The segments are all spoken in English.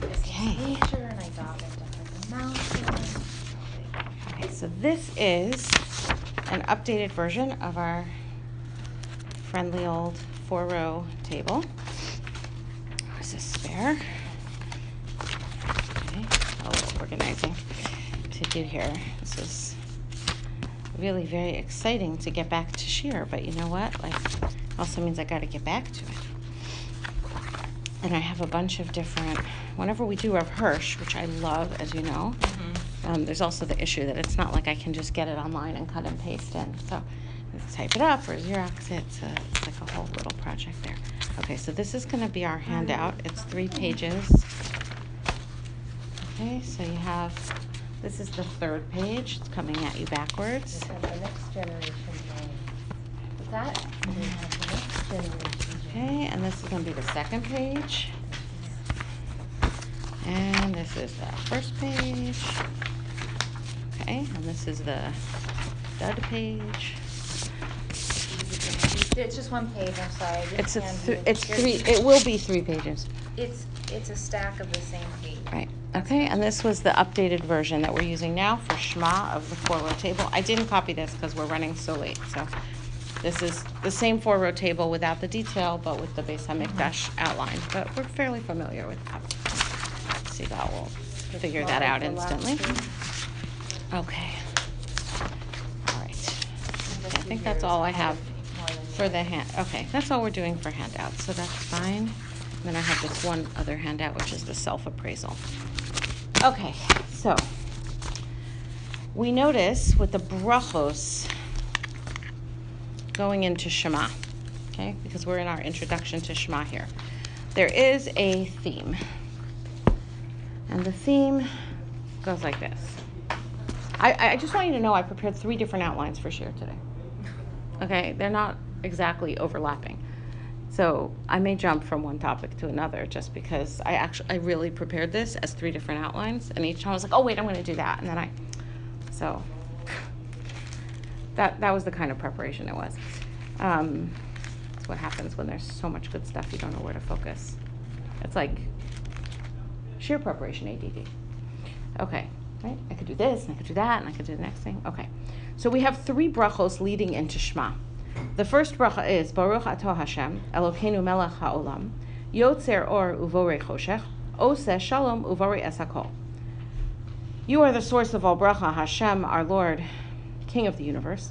nature, and I got it up in the mountains. Okay, so this is an updated version of our friendly old 4-row table. There's a spare. Okay, a little organizing to do here. This is really very exciting to get back to shear, but you know what? Like, also means I got to get back to it. And I have a bunch of different, whenever we do have Hirsch, which I love, as you know, there's also the issue that it's not like I can just get it online and cut and paste in. So let's type it up or Xerox it. It's like a whole little project there. Okay, so this is going to be our handout. It's 3 pages. Okay, so you have, this is the 3rd page. It's coming at you backwards. We have the next generation. Is that? Mm-hmm. We have the next generation. Okay, and this is going to be the 2nd page. And this is the 1st page. Okay, and this is the third page. It's just 1 page, I'm sorry. It will be 3 pages. It's a stack of the same page. Right. Okay, and this was the updated version that we're using now for Shema of the 4-row table. I didn't copy this because we're running so late, so... This is the same 4-row table without the detail, but with the Beis HaMikdash outline. But we're fairly familiar with that. See, that will figure that out instantly. Okay. All right. I think that's all I have for the hand. Okay, that's all we're doing for handouts, so that's fine. And then I have this one other handout, which is the self-appraisal. Okay, so we notice with the brachos going into Shema, okay, because we're in our introduction to Shema here. There is a theme, and the theme goes like this. I just want you to know I prepared 3 different outlines for Shir today, okay? They're not exactly overlapping, so I may jump from one topic to another just because I really prepared this as 3 different outlines, and each time I was like, oh, wait, I'm going to do that, and then so... That was the kind of preparation it was. That's what happens when there's so much good stuff you don't know where to focus. It's like sheer preparation, ADD. Okay, right? I could do this, and I could do that, and I could do the next thing. Okay, so we have 3 brachos leading into Shema. The first bracha is Baruch Ato Hashem, Elokeinu Melech HaOlam, Yotzer Or Uvorei Chosheck, Oseh Shalom Uvorei Es Hakol. You are the source of all bracha, Hashem, our Lord, King of the universe,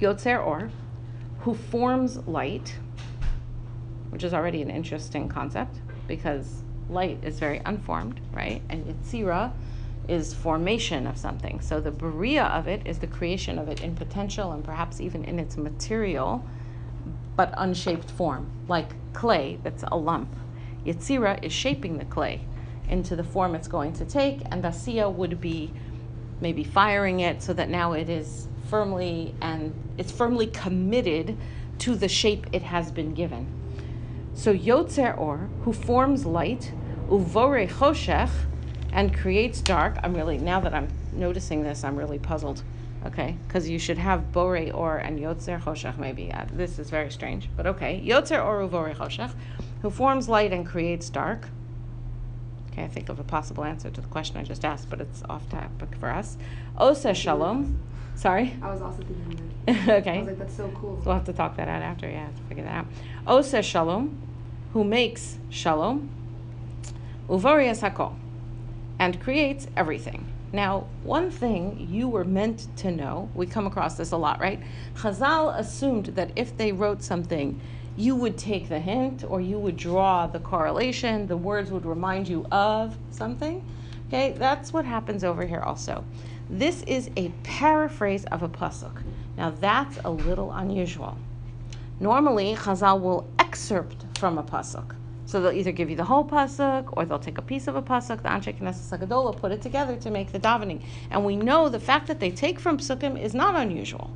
Yotzer Or, who forms light, which is already an interesting concept because light is very unformed, right? And Yetzirah is formation of something. So the Bria of it is the creation of it in potential and perhaps even in its material, but unshaped form, like clay that's a lump. Yetzirah is shaping the clay into the form it's going to take, and Asiya would be maybe firing it so that now it is firmly committed to the shape it has been given. So Yotzer Or, who forms light, Uvorei Chosheck, and creates dark. Now that I'm noticing this, I'm really puzzled, okay? Because you should have Borei Or and Yotzer Chosheck maybe. This is very strange, but okay. Yotzer Or Uvorei Chosheck, who forms light and creates dark. I think of a possible answer to the question I just asked, but it's off topic for us. Oseh Shalom. Sorry? I was also thinking that. Okay. I was like, that's so cool. So we'll have to talk that out after. Yeah, to figure that out. Oseh Shalom, who makes shalom, Uvorei Es Hakol, and creates everything. Now, one thing you were meant to know, we come across this a lot, right? Chazal assumed that if they wrote something, you would take the hint or you would draw the correlation. The words would remind you of something. Okay, that's what happens over here also. This is a paraphrase of a pasuk. Now that's a little unusual. Normally, Chazal will excerpt from a pasuk. So they'll either give you the whole pasuk or they'll take a piece of a pasuk, the Anshe Knesset Hagadola, put it together to make the davening. And we know the fact that they take from psukim is not unusual.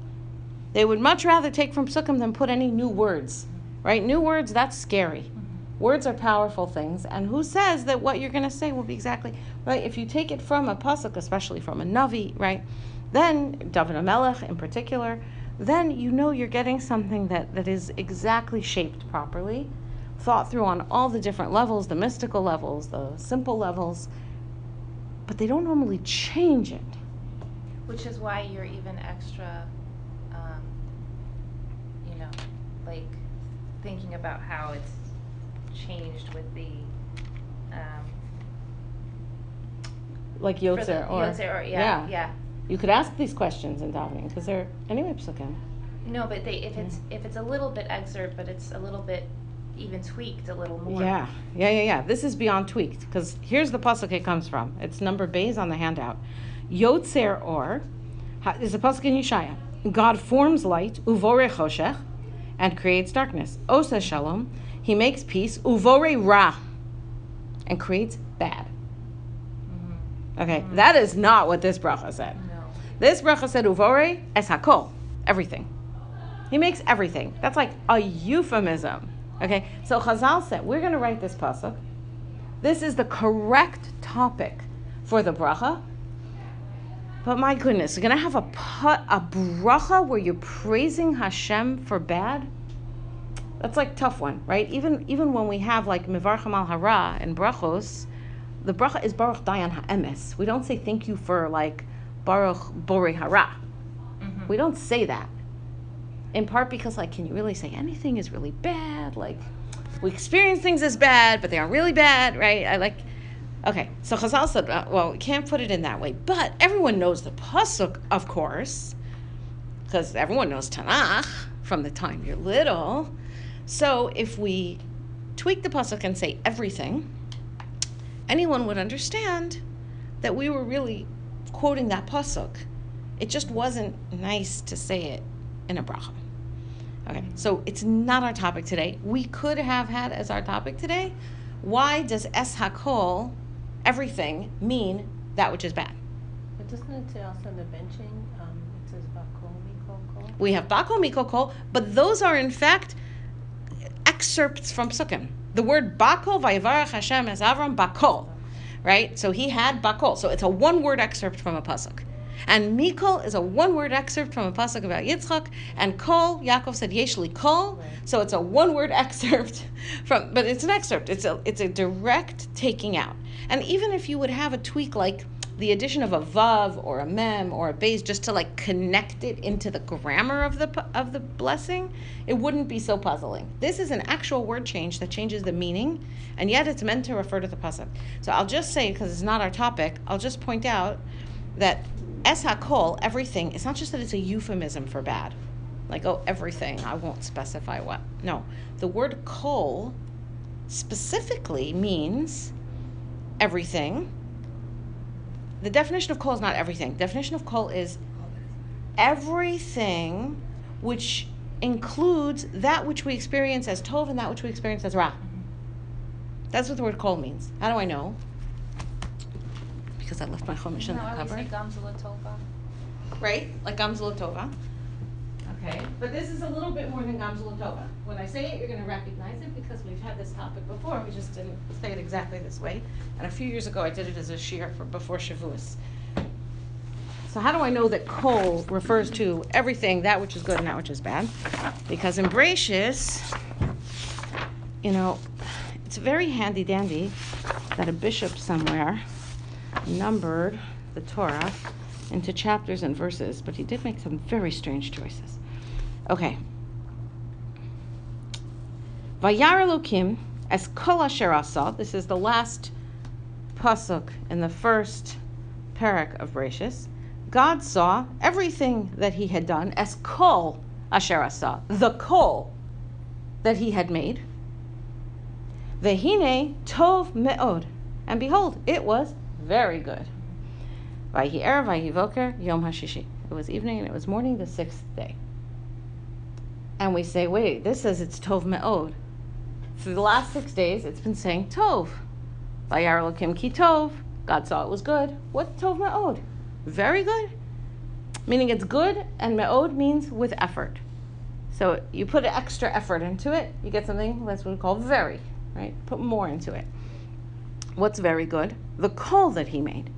They would much rather take from psukim than put any new words. Right? New words, that's scary. Mm-hmm. Words are powerful things. And who says that what you're going to say will be exactly, right? If you take it from a pasuk, especially from a navi, right? Then, David HaMelech in particular, then you know you're getting something that is exactly shaped properly, thought through on all the different levels, the mystical levels, the simple levels, but they don't normally change it. Which is why you're even extra, like thinking about how it's changed with the, like Yotzer Or. Yotzer Or, yeah. You could ask these questions in davening because they're anyway psukim. No, but if it's a little bit excerpt, but it's a little bit even tweaked a little more. Yeah. This is beyond tweaked because here's the pasuk it comes from. It's number Bays on the handout. Yotzer Or is a pasuk in Yeshaya. God forms light, Uvorei Chosheck, and creates darkness. Oseh Shalom, He makes peace, Uvorei Ra, and creates bad. Mm-hmm. Okay, That is not what this bracha said. No. This bracha said Uvorei Es Hakol, everything. He makes everything. That's like a euphemism. Okay, so Chazal said, we're going to write this pasuk. This is the correct topic for the bracha. But my goodness, you're going to have a bracha where you're praising Hashem for bad? That's like tough one, right? Even when we have like Mivarchim al Hara and brachos, the bracha is Baruch Dayan Ha'emes. We don't say thank you for like Baruch Borei Hara. Mm-hmm. We don't say that. In part because like, can you really say anything is really bad? Like we experience things as bad, but they are really bad, right? Okay, so Chazal said, well, we can't put it in that way. But everyone knows the Pasuk, of course, because everyone knows Tanakh from the time you're little. So if we tweak the Pasuk and say everything, anyone would understand that we were really quoting that Pasuk. It just wasn't nice to say it in a bracha. Okay, so it's not our topic today. We could have had as our topic today, why does Es Hakol, everything, mean that which is bad? But doesn't it say also in the benching, it says Bakol, Mikol, Kol? We have Bakol, Mikol, Kol, but those are in fact excerpts from Psukim. The word Bakol, Vayivarach Hashem es Avram, Bakol, right? So he had Bakol. So it's a one-word excerpt from a Pasuk. And Mikol is a one-word excerpt from a Pasuk about Yitzchak. And Kol, Yaakov said, Yesh li Kol. Right. So it's a one-word excerpt from, but it's an excerpt. It's a direct taking out. And even if you would have a tweak like the addition of a Vav or a Mem or a Beis just to like connect it into the grammar of the blessing, it wouldn't be so puzzling. This is an actual word change that changes the meaning, and yet it's meant to refer to the Pasuk. So I'll just say, because it's not our topic, I'll just point out that Es Hakol, everything, it's not just that it's a euphemism for bad. Like, oh, everything, I won't specify what. No, the word kol specifically means everything. The definition of kol is not everything. The definition of kol is everything which includes that which we experience as tov and that which we experience as ra. That's what the word kol means. How do I know? Because I left my chumash in the cupboard. Right? Like Gamzula Tova. Okay. But this is a little bit more than Gamzula Tova. When I say it, you're going to recognize it because we've had this topic before. We just didn't say it exactly this way. And a few years ago, I did it as a shiur for before Shavuos. So how do I know that kol refers to everything, that which is good and that which is bad? Because in Brachos, it's very handy-dandy that a bishop somewhere numbered the Torah into chapters and verses, but he did make some very strange choices. Okay. Vayar Elokim es kol asher asa. This is the last pasuk in the first parak of Bereshis. God saw everything that he had done as kol asher asa, the kol that he had made. Vehine tov meod, and behold, it was very good. Vayi'er vayivoker yom hashishi. It was evening and it was morning, the sixth day. And we say, wait, this says it's tov me'od. Through the last 6 days, it's been saying tov. Vayar Elokim ki tov. God saw it was good. What's tov me'od? Very good. Meaning it's good, and me'od means with effort. So you put an extra effort into it, you get something that's what we call very, right? Put more into it. What's very good? The kol that he made.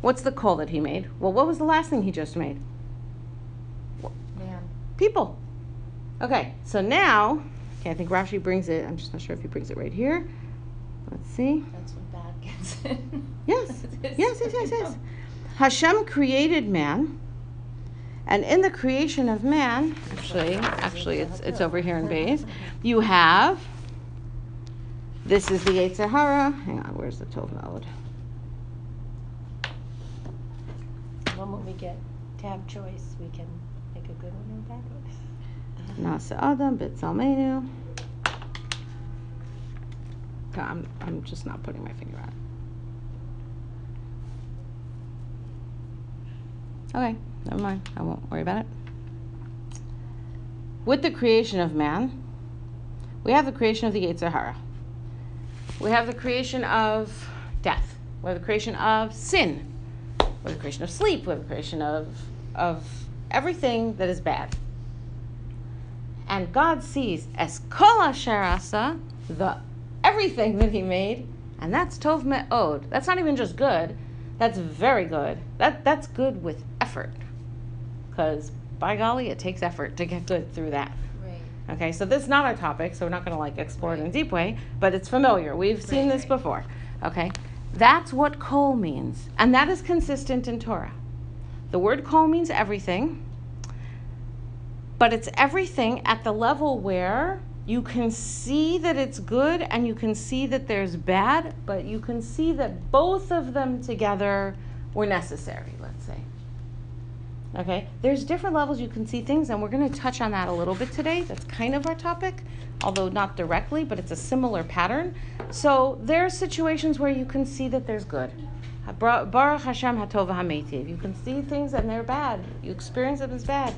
What's the kol that he made? Well, what was the last thing he just made? Man. People. Okay, so now Okay, I think Rashi brings it. I'm just not sure if he brings it right here. Let's see. That's when bad gets in. Yes. Yes. Hashem created man, and in the creation of man, actually, it's over here in Beis. You have. This is the Yetzer Hara. Hang on, where's the Tov Ma'od? One when we get to have choice, we can make a good one or a bad one. Nasa Adam, Bittal Menu. I'm just not putting my finger on it. Okay, never mind. I won't worry about it. With the creation of man, we have the creation of the Yetzer Hara. We have the creation of death. We have the creation of sin. We have the creation of sleep. We have the creation of everything that is bad. And God sees as kol asher asa, the everything that he made, and that's tov me'od. That's not even just good. That's very good. That's good with effort. Because, by golly, it takes effort to get good through that. Right. Okay, so this is not our topic, so we're not going to explore it in a deep way, but it's familiar. We've seen this before. Okay, that's what kol means, and that is consistent in Torah. The word kol means everything. But it's everything at the level where you can see that it's good and you can see that there's bad, but you can see that both of them together were necessary, let's say. Okay? There's different levels you can see things, and we're going to touch on that a little bit today. That's kind of our topic, although not directly, but it's a similar pattern. So there are situations where you can see that there's good. Baruch Hashem hatova hametiv. You can see things and they're bad. You experience them as bad.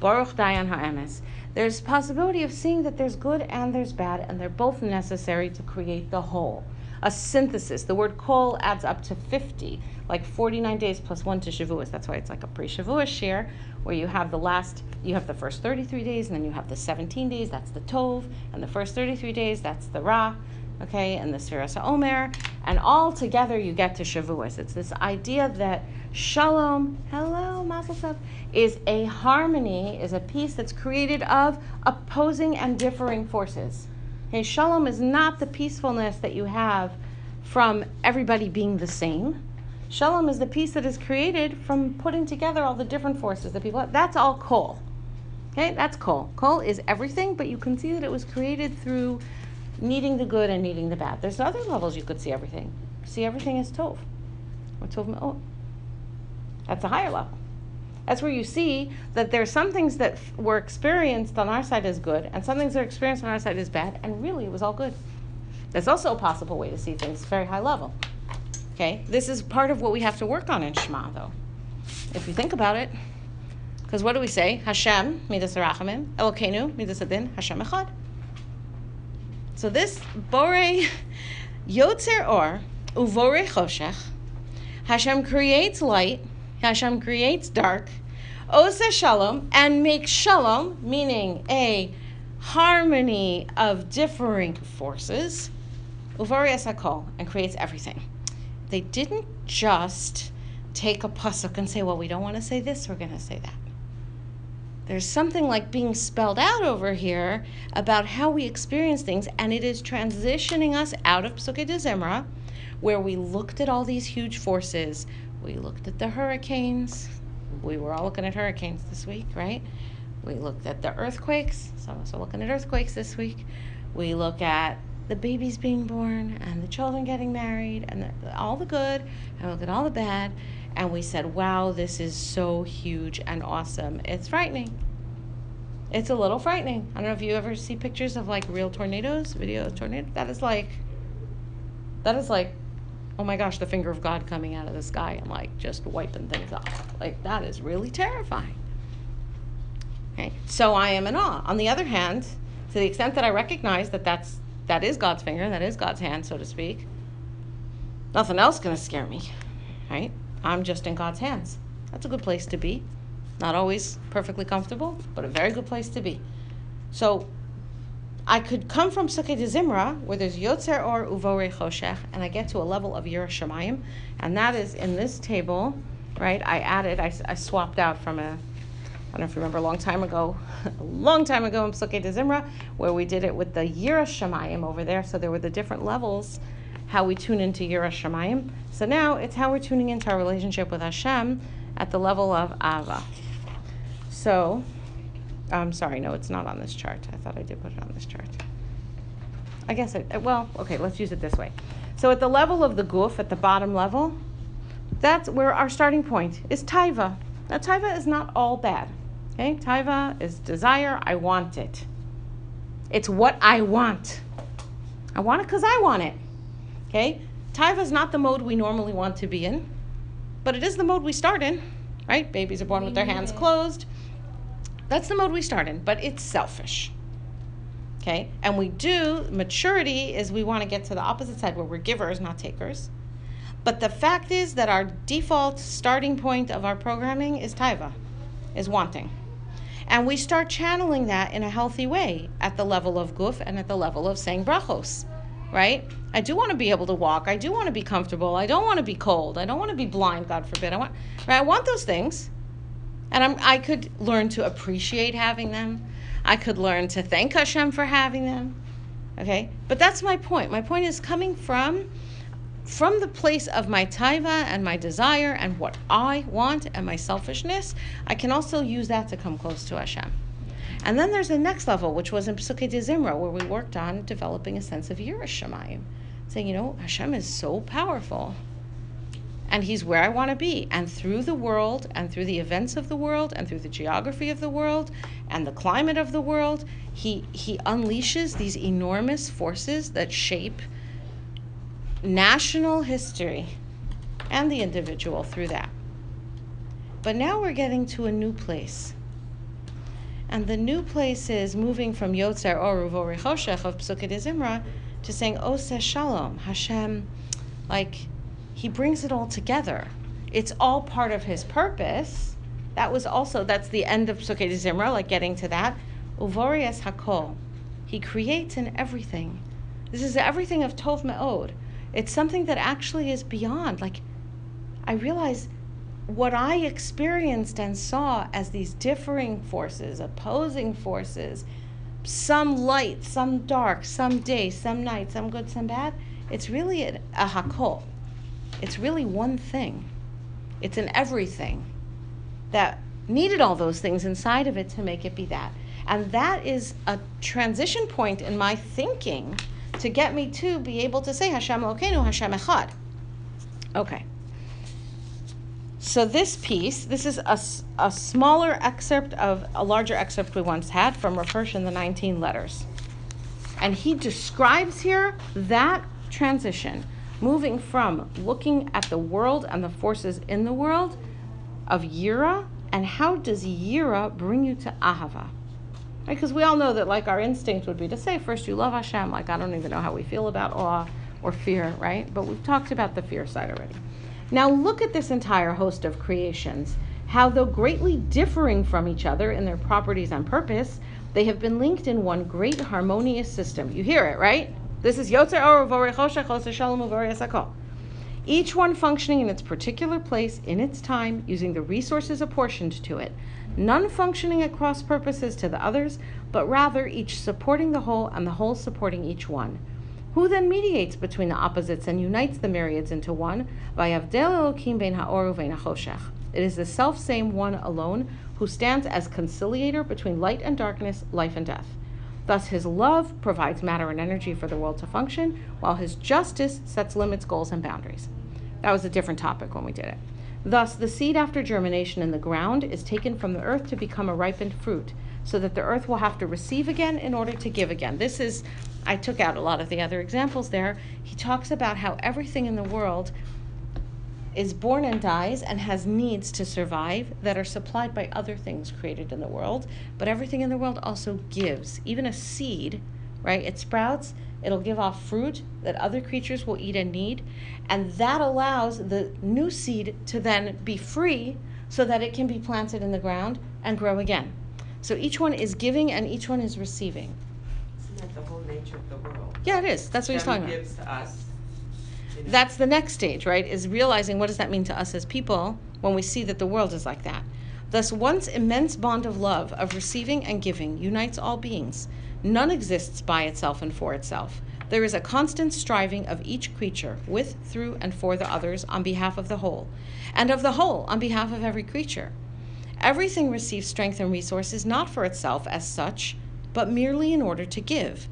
Baruch Dayan Ha'emes. There's possibility of seeing that there's good and there's bad, and they're both necessary to create the whole. A synthesis. The word kol adds up to 50, 49 days plus 1 to Shavuos. That's why it's a pre-Shavuos shir, where you have the first 33 days, and then you have the 17 days, that's the tov, and the first 33 days, that's the ra, okay, and the Sfiras HaOmer, and all together you get to Shavuos. It's this idea that Shalom, hello, Mazel Tov, is a harmony, is a piece that's created of opposing and differing forces. Okay, Shalom is not the peacefulness that you have from everybody being the same. Shalom is the peace that is created from putting together all the different forces that people have. That's all Kol. Okay, that's Kol. Kol is everything, but you can see that it was created through needing the good and needing the bad. There's other levels you could see everything. See everything as Tov. Or Tov Me'od. That's a higher level. That's where you see that there are some things that were experienced on our side as good, and some things that are experienced on our side as bad, and really it was all good. That's also a possible way to see things, very high level. Okay? This is part of what we have to work on in Shema, though, if you think about it. Because what do we say? Hashem, Midas Arachamim, Elokeinu, Midas Adin, Hashem Echad. So this, Borei, Yotzer Or, Uvorei Chosheck, Hashem creates light, Hashem creates dark, Oseh Shalom, and makes Shalom, meaning a harmony of differing forces, Uvorei Es Hakol, and creates everything. They didn't just take a pasuk and say, well, we don't want to say this, we're going to say that. There's something being spelled out over here about how we experience things, and it is transitioning us out of Pesukei DeZimra, where we looked at all these huge forces. We looked at the hurricanes. We were all looking at hurricanes this week, right? We looked at the earthquakes. Some of us are looking at earthquakes this week. We look at the babies being born and the children getting married and all the good, and we look at all the bad, and we said, wow, this is so huge and awesome. It's frightening. It's a little frightening. I don't know if you ever see pictures of real tornadoes, video of tornadoes. That is like, oh my gosh, the finger of God coming out of the sky and just wiping things off. That is really terrifying. Okay, so I am in awe. On the other hand, to the extent that I recognize that is God's finger, that is God's hand, so to speak, nothing else gonna scare me, right? I'm just in God's hands. That's a good place to be. Not always perfectly comfortable, but a very good place to be. So I could come from Pesukei DeZimra, where there's Yotzer Or Uvorei Chosheck, and I get to a level of Yiras Shamayim, and that is in this table, right? I swapped out from a I don't know if you remember a long time ago in Pesukei DeZimra, where we did it with the Yiras Shamayim over there. So there were the different levels, how we tune into Yiras Shamayim. So now it's how we're tuning into our relationship with Hashem at the level of Ava. So, I'm sorry, no, it's not on this chart. I thought I did put it on this chart. I guess let's use it this way. So at the level of the guf, at the bottom level, that's where our starting point is Taiva. Now, Taiva is not all bad, okay? Taiva is desire, I want it. It's what I want. I want it because I want it, okay? Taiva is not the mode we normally want to be in, but it is the mode we start in, right? Babies are born with their hands closed. That's the mode we start in, but it's selfish. Okay, and maturity is we want to get to the opposite side where we're givers, not takers. But the fact is that our default starting point of our programming is taiva, is wanting. And we start channeling that in a healthy way at the level of guf and at the level of saying brachos, right? I do want to be able to walk. I do want to be comfortable. I don't want to be cold. I don't want to be blind, God forbid. I want those things. And I could learn to appreciate having them. I could learn to thank Hashem for having them, okay? But that's my point. My point is coming from the place of my taiva and my desire and what I want and my selfishness, I can also use that to come close to Hashem. And then there's the next level, which was in Pesukei DeZimra, where we worked on developing a sense of Yiras Shamayim, saying, you know, Hashem is so powerful, and he's where I want to be. And through the world, and through the events of the world, and through the geography of the world, and the climate of the world, he unleashes these enormous forces that shape national history and the individual through that. But now we're getting to a new place. And the new place is moving from Yotzer Or Uvorei Chosheck of Pesukei DeZimra to saying Oseh Shalom, Hashem, like, he brings it all together. It's all part of his purpose. That's the end of Pesukei DeZimra, like getting to that. Uvorei Es Hakol. He creates in everything. This is everything of Tov Me'od. It's something that actually is beyond. Like, I realize what I experienced and saw as these differing forces, opposing forces, some light, some dark, some day, some night, some good, some bad. It's really a Hakol. It's really one thing. It's an everything that needed all those things inside of it to make it be that. And that is a transition point in my thinking to get me to be able to say Hashem Elokeinu, Hashem Echad. Okay. So this piece, this is a smaller excerpt of a larger excerpt we once had from Rav Hirsch in the 19 letters. And he describes here that transition, moving from looking at the world and the forces in the world of Yira, and how does Yira bring you to Ahava? Right? Because we all know that, like, our instinct would be to say, first you love Hashem, like, I don't even know how we feel about awe or fear, right? But we've talked about the fear side already. Now look at this entire host of creations, how though greatly differing from each other in their properties and purpose, they have been linked in one great harmonious system. You hear it, right? This is Yotzer Or, Uvorei Chosheck, Oseh Shalom, Uvorei Es Hakol. Each one functioning in its particular place, in its time, using the resources apportioned to it. None functioning at cross purposes to the others, but rather each supporting the whole and the whole supporting each one. Who then mediates between the opposites and unites the myriads into one? Vayavdel Elokim bein ha'or uvein ha'choshech. It is the self-same one alone who stands as conciliator between light and darkness, life and death. Thus, his love provides matter and energy for the world to function, while his justice sets limits, goals, and boundaries. That was a different topic when we did it. Thus, the seed after germination in the ground is taken from the earth to become a ripened fruit, so that the earth will have to receive again in order to give again. This is, I took out a lot of the other examples there. He talks about how everything in the world is born and dies and has needs to survive that are supplied by other things created in the world. But everything in the world also gives. Even a seed, right? It sprouts, it'll give off fruit that other creatures will eat and need. And that allows the new seed to then be free so that it can be planted in the ground and grow again. So each one is giving and each one is receiving. Isn't that the whole nature of the world? Yeah, it is. That's what he's talking about. Gives to us. That's the next stage, right, is realizing what does that mean to us as people when we see that the world is like that. Thus, one's immense bond of love, of receiving and giving, unites all beings. None exists by itself and for itself. There is a constant striving of each creature with, through, and for the others on behalf of the whole, and of the whole on behalf of every creature. Everything receives strength and resources not for itself as such, but merely in order to give,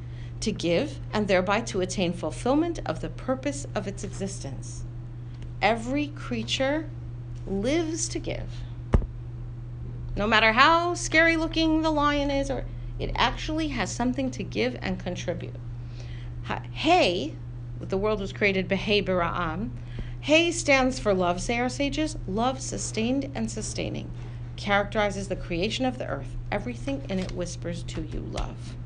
and thereby to attain fulfillment of the purpose of its existence. Every creature lives to give. No matter how scary looking the lion is, or it actually has something to give and contribute. Hey, the world was created Behei Bara'am. Hey stands for love, say our sages. Love sustained and sustaining characterizes the creation of the earth. Everything in it whispers to you love.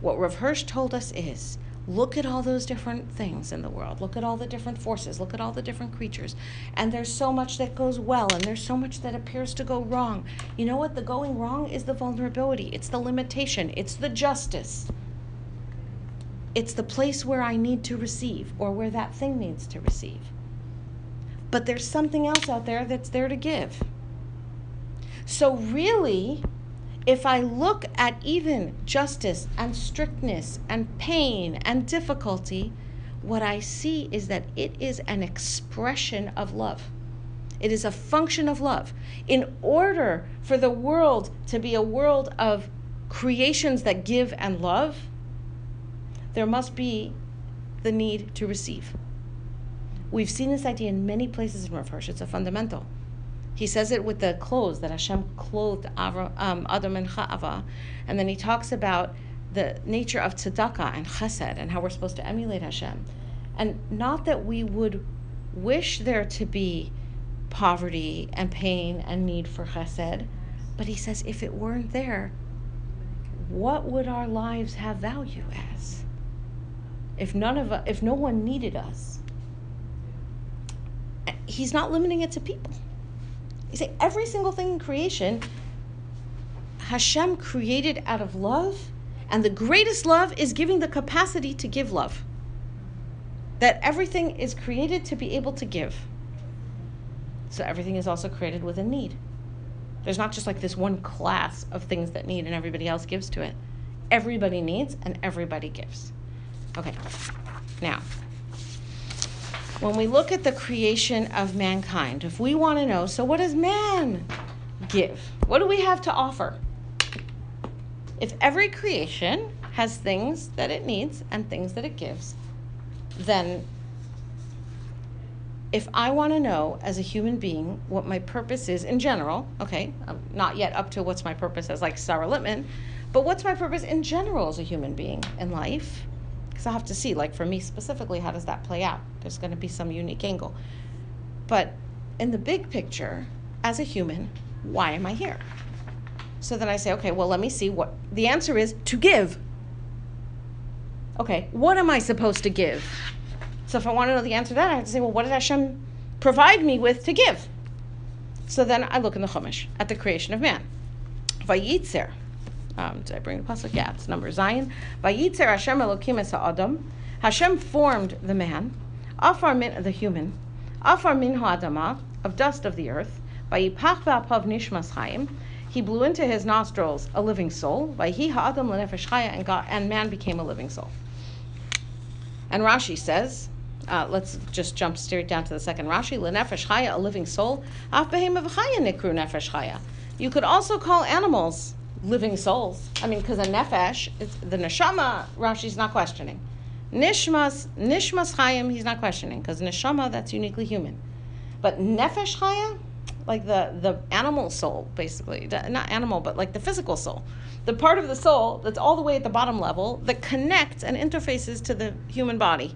What Rav Hirsch told us is, look at all those different things in the world. Look at all the different forces. Look at all the different creatures. And there's so much that goes well, and there's so much that appears to go wrong. You know what? The going wrong is the vulnerability. It's the limitation. It's the justice. It's the place where I need to receive, or where that thing needs to receive. But there's something else out there that's there to give. So really, if I look at even justice and strictness and pain and difficulty, what I see is that it is an expression of love. It is a function of love. In order for the world to be a world of creations that give and love, there must be the need to receive. We've seen this idea in many places in Rav Hirsch. It's a fundamental. He says it with the clothes, that Hashem clothed Adam and Chava. And then he talks about the nature of tzedakah and chesed and how we're supposed to emulate Hashem. And not that we would wish there to be poverty and pain and need for chesed, but he says if it weren't there, what would our lives have value as? If no one needed us. He's not limiting it to people. He's saying every single thing in creation, Hashem created out of love, and the greatest love is giving the capacity to give love. That everything is created to be able to give. So everything is also created with a need. There's not just like this one class of things that need and everybody else gives to it. Everybody needs and everybody gives. Okay, now, when we look at the creation of mankind, if we want to know, so what does man give? What do we have to offer? If every creation has things that it needs and things that it gives, then if I want to know as a human being what my purpose is in general, okay, I'm not yet up to what's my purpose as like Sarah Littman, but what's my purpose in general as a human being in life? Because I'll have to see, like for me specifically, how does that play out? There's going to be some unique angle. But in the big picture, as a human, why am I here? So then I say, okay, well, let me see what the answer is to give. Okay, what am I supposed to give? So if I want to know the answer to that, I have to say, well, what did Hashem provide me with to give? So then I look in the Chumash at the creation of man. Vayitzer. Did I bring the Pasuk? Yeah, it's number Zion. Vayitzer Hashem Elokim es ha'adam. Hashem formed the man, afar min, the human, afar min ha'adama, of dust of the earth. Vayipach va'apav nishmas chayim. He blew into his nostrils a living soul. Vayhi ha'adam lenefesh chaya, and man became a living soul. And Rashi says, let's just jump straight down to the second Rashi. Lenefesh chaya, a living soul. Af behem v'chaya nikru nefesh chaya. You could also call animals living souls. I mean, because a nefesh, it's the neshama, Rashi's not questioning. Nishmas chayim, he's not questioning, because neshama, that's uniquely human. But nefesh chaya, like the animal soul, basically. Not animal, but like the physical soul. The part of the soul that's all the way at the bottom level that connects and interfaces to the human body.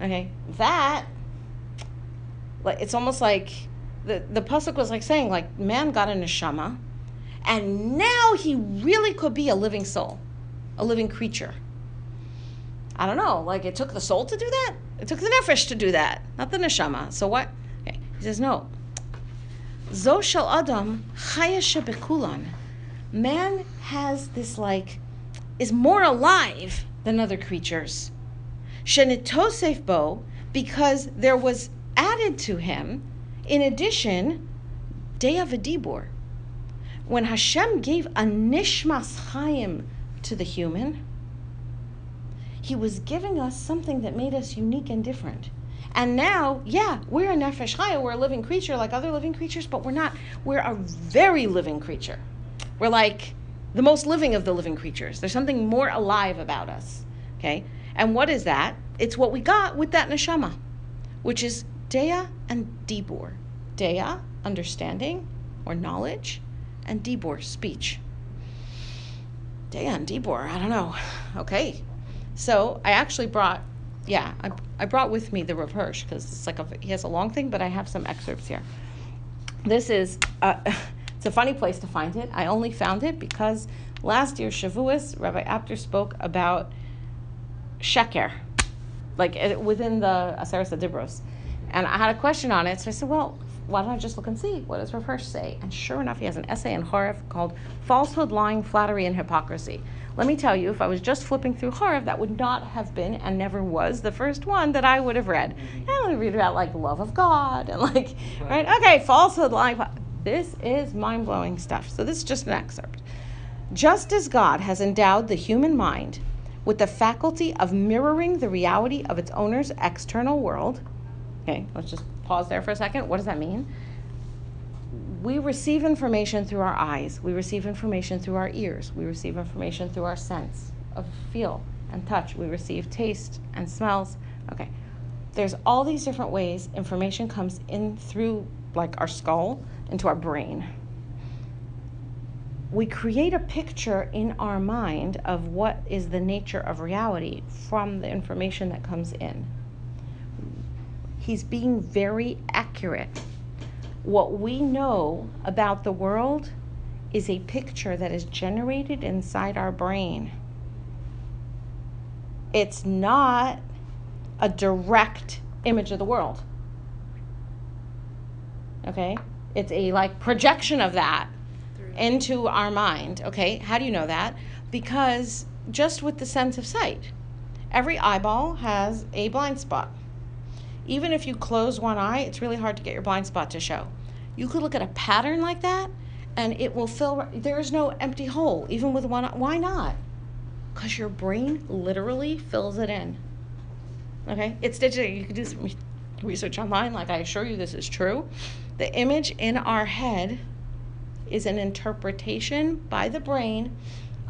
Okay? That, like, it's almost like, the Pasuk was like saying, like, man got a neshama, and now he really could be a living soul, a living creature. I don't know, like it took the soul to do that? It took the nefesh to do that, not the neshama. So what? Okay. He says, no. Zo shel adam chaya shebekulan. Man has this like, is more alive than other creatures. Shenitosef bo, because there was added to him, in addition, Dea v'dibur, when Hashem gave a nishmas chaim to the human, he was giving us something that made us unique and different. And now, yeah, we're a nefesh chaya, we're a living creature like other living creatures, but we're not, we're a very living creature. We're like the most living of the living creatures. There's something more alive about us, okay? And what is that? It's what we got with that neshama, which is Dea and Dibur. Dea, understanding or knowledge, and Dibur, speech. Dea and Dibur, I don't know. Okay. So I actually brought, I brought with me the Rav Hirsch, because it's like he has a long thing, but I have some excerpts here. This is, it's a funny place to find it. I only found it because last year, Shavuos, Rabbi Apter spoke about sheker, like within the Aseret Adibros. And I had a question on it, so I said, well, why don't I just look and see? What does Rav Hirsch say? And sure enough, he has an essay in Horeb called Falsehood, Lying, Flattery, and Hypocrisy. Let me tell you, if I was just flipping through Horeb, that would not have been, and never was, the first one that I would have read. And I would read about, like, love of God, and like, right? Okay, falsehood, lying. This is mind-blowing stuff. So this is just an excerpt. Just as God has endowed the human mind with the faculty of mirroring the reality of its owner's external world. Okay, let's just pause there for a second. What does that mean? We receive information through our eyes. We receive information through our ears. We receive information through our sense of feel and touch. We receive taste and smells. Okay, there's all these different ways information comes in through, like, our skull into our brain. We create a picture in our mind of what is the nature of reality from the information that comes in. He's being very accurate. What we know about the world is a picture that is generated inside our brain. It's not a direct image of the world. Okay? It's a projection of that into our mind. Okay? How do you know that? Because just with the sense of sight, every eyeball has a blind spot. Even if you close one eye, it's really hard to get your blind spot to show. You could look at a pattern like that, and it will fill. There is no empty hole, even with one eye. Why not? Because your brain literally fills it in. Okay? It's digital. You can do some research online. Like, I assure you this is true. The image in our head is an interpretation by the brain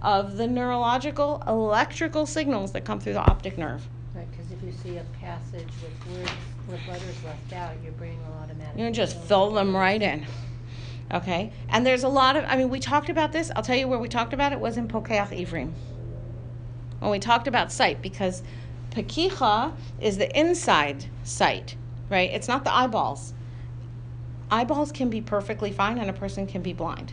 of the neurological electrical signals that come through the optic nerve. Right, because if you see a passage with words, with letters left out, your brain will automatically... You just fill them right in, okay? And there's a lot of... I mean, we talked about this. I'll tell you where we talked about it was in Pokeach Ivrim. When we talked about sight, because Pekicha is the inside sight, right? It's not the eyeballs. Eyeballs can be perfectly fine, and a person can be blind,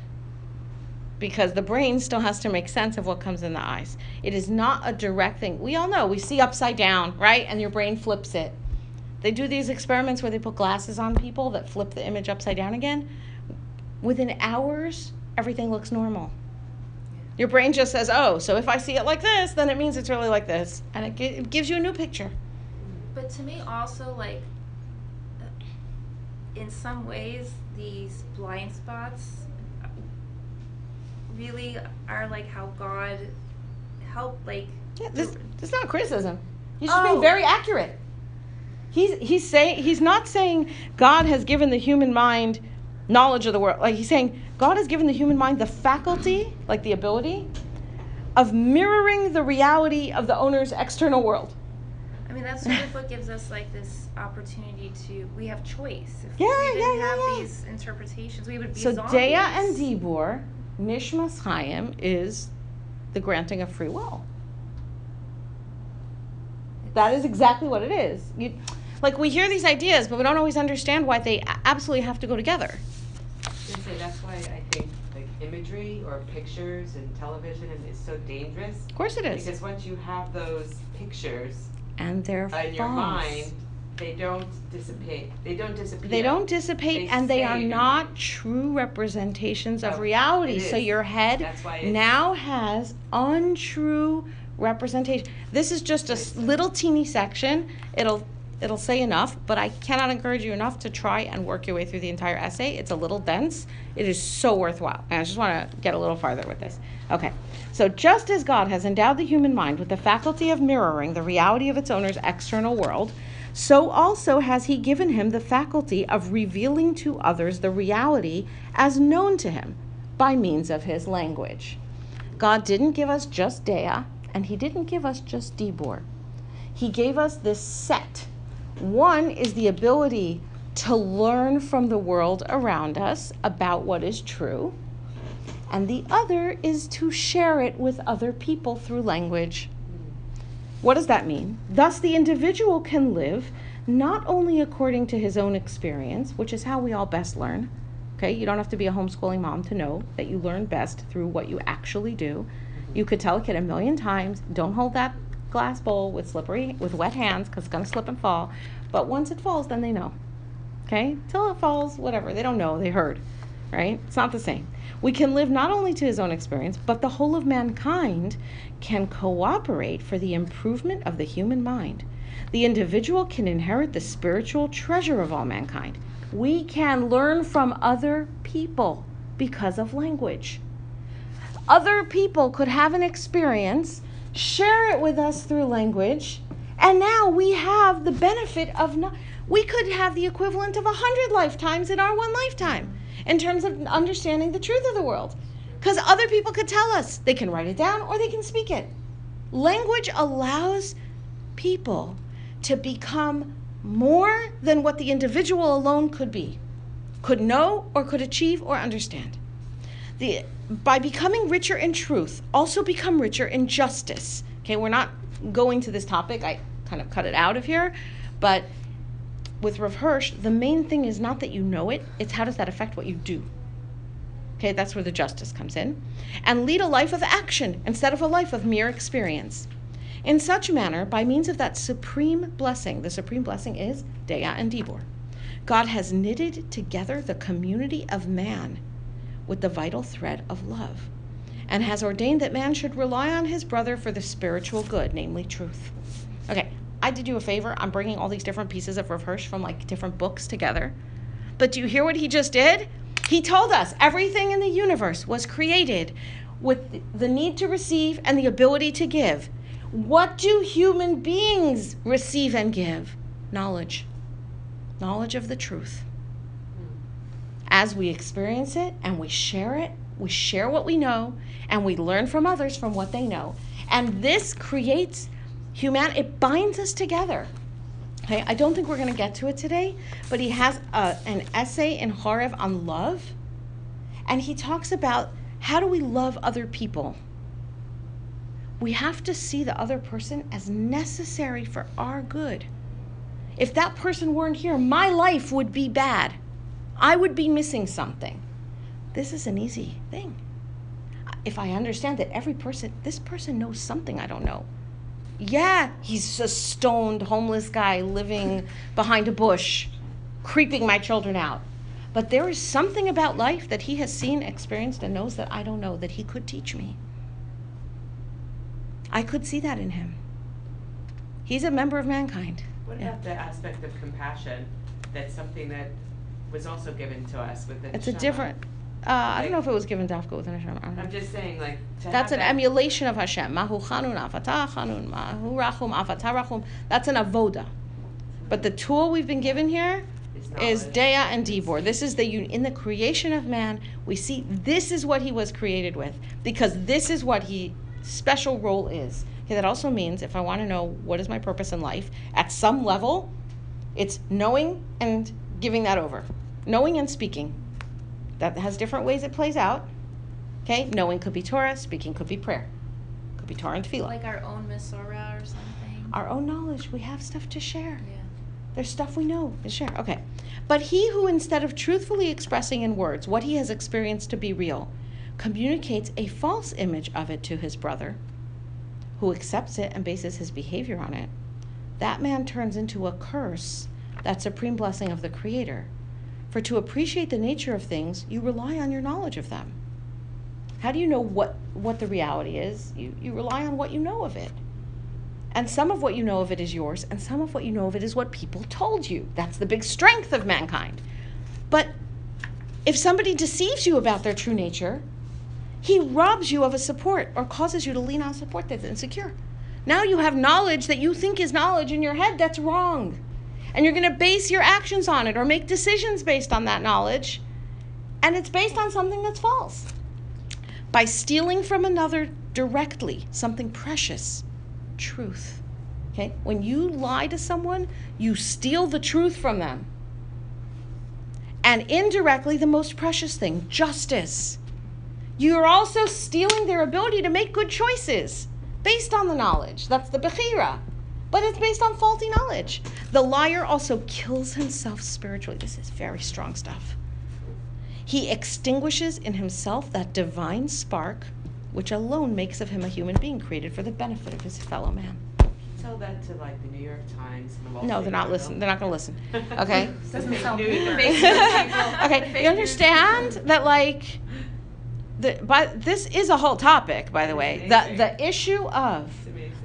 because the brain still has to make sense of what comes in the eyes. It is not a direct thing. We all know, we see upside down, right? And your brain flips it. They do these experiments where they put glasses on people that flip the image upside down again. Within hours, everything looks normal. Your brain just says, oh, so if I see it like this, then it means it's really like this. And it gives you a new picture. But to me also, in some ways, these blind spots really are like how God helped, this is not criticism. He's just being very accurate. He's not saying God has given the human mind knowledge of the world. He's saying God has given the human mind the faculty, the ability of mirroring the reality of the owner's external world. I mean, that's sort of what gives us this opportunity to, we have choice. If we didn't have these interpretations, we would be zombies. So Dea and Dibur, Nishmas Chaim, is the granting of free will. That is exactly what it is. We hear these ideas, but we don't always understand why they absolutely have to go together. I was going to say, that's why I think imagery or pictures and television is so dangerous. Of course it is. Because once you have those pictures and they're in your mind, they don't dissipate. They are not true representations of reality. So your head now has untrue representation. This is just a little teeny section. It'll it'll say enough, but I cannot encourage you enough to try and work your way through the entire essay. It's a little dense. It is so worthwhile. And I just want to get a little farther with this. Okay. So just as God has endowed the human mind with the faculty of mirroring the reality of its owner's external world, so also has he given him the faculty of revealing to others the reality as known to him by means of his language. God didn't give us just Dea, and he didn't give us just Dibur. He gave us this set. One is the ability to learn from the world around us about what is true, and the other is to share it with other people through language. What does that mean? Thus, the individual can live not only according to his own experience, which is how we all best learn. Okay, you don't have to be a homeschooling mom to know that you learn best through what you actually do. You could tell a kid 1,000,000 times, don't hold that glass bowl with wet hands, because it's going to slip and fall. But once it falls, then they know. Okay? Till it falls, whatever. They don't know. They heard. Right? It's not the same. We can live not only to his own experience, but the whole of mankind can cooperate for the improvement of the human mind. The individual can inherit the spiritual treasure of all mankind. We can learn from other people because of language. Other people could have an experience, share it with us through language, and now we have the benefit of, we could have the equivalent of 100 lifetimes in our one lifetime in terms of understanding the truth of the world. Because other people could tell us. They can write it down or they can speak it. Language allows people to become more than what the individual alone could be, could know or could achieve or understand. By becoming richer in truth, also become richer in justice. Okay, we're not going to this topic. I kind of cut it out of here. But with Rav Hirsch, the main thing is not that you know it, it's how does that affect what you do. Okay, that's where the justice comes in. And lead a life of action instead of a life of mere experience. In such manner, by means of that supreme blessing, the supreme blessing is Dea and Dibur, God has knitted together the community of man with the vital thread of love, and has ordained that man should rely on his brother for the spiritual good, namely truth. Okay, I did you a favor. I'm bringing all these different pieces of Rav Hirsch from like different books together. But do you hear what he just did? He told us everything in the universe was created with the need to receive and the ability to give. What do human beings receive and give? Knowledge. Knowledge of the truth. As we experience it, we share what we know, and we learn from others from what they know. And this creates humanity. It binds us together. Okay, I don't think we're going to get to it today, but he has an essay in Horeb on love, and he talks about how do we love other people. We have to see the other person as necessary for our good. If that person weren't here, my life would be bad. I would be missing something. This is an easy thing. If I understand that this person knows something I don't know. Yeah, he's a stoned, homeless guy living behind a bush, creeping my children out. But there is something about life that he has seen, experienced, and knows that I don't know, that he could teach me. I could see that in him. He's a member of mankind. What about the aspect of compassion? That's something that was also given to us with the Neshama. It's a different, I don't know if it was given Dafka with the Neshama. I'm just saying, like, that's an emulation of Hashem. Mahu chanun afatah chanun, mahu rachum afatah rachum. That's an avoda. But the tool we've been given here is Dea and Dibur. This is in the creation of man, we see this is what he was created with, because this is what his special role is. Okay, that also means if I want to know what is my purpose in life, at some level, it's knowing and giving that over. Knowing and speaking. That has different ways it plays out. Okay? Knowing could be Torah. Speaking could be prayer. Could be Torah and Tefillah. Like our own Mesorah or something? Our own knowledge. We have stuff to share. Yeah. There's stuff we know and share. Okay. But he who, instead of truthfully expressing in words what he has experienced to be real, communicates a false image of it to his brother, who accepts it and bases his behavior on it, that man turns into a curse, that supreme blessing of the Creator. For to appreciate the nature of things, you rely on your knowledge of them. How do you know what the reality is? You rely on what you know of it. And some of what you know of it is yours, and some of what you know of it is what people told you. That's the big strength of mankind. But if somebody deceives you about their true nature, he robs you of a support or causes you to lean on support that's insecure. Now you have knowledge that you think is knowledge in your head that's wrong. And you're going to base your actions on it or make decisions based on that knowledge. And it's based on something that's false. By stealing from another directly something precious, truth. Okay? When you lie to someone, you steal the truth from them. And indirectly, the most precious thing, justice. You're also stealing their ability to make good choices based on the knowledge. That's the bechira. But it's based on faulty knowledge. The liar also kills himself spiritually. This is very strong stuff. He extinguishes in himself that divine spark, which alone makes of him a human being created for the benefit of his fellow man. Can you tell that to like the New York Times? And the Wall Street Journal? Listening. They're not going to listen. Okay. Okay. You understand that like this is a whole topic, by the way. The issue of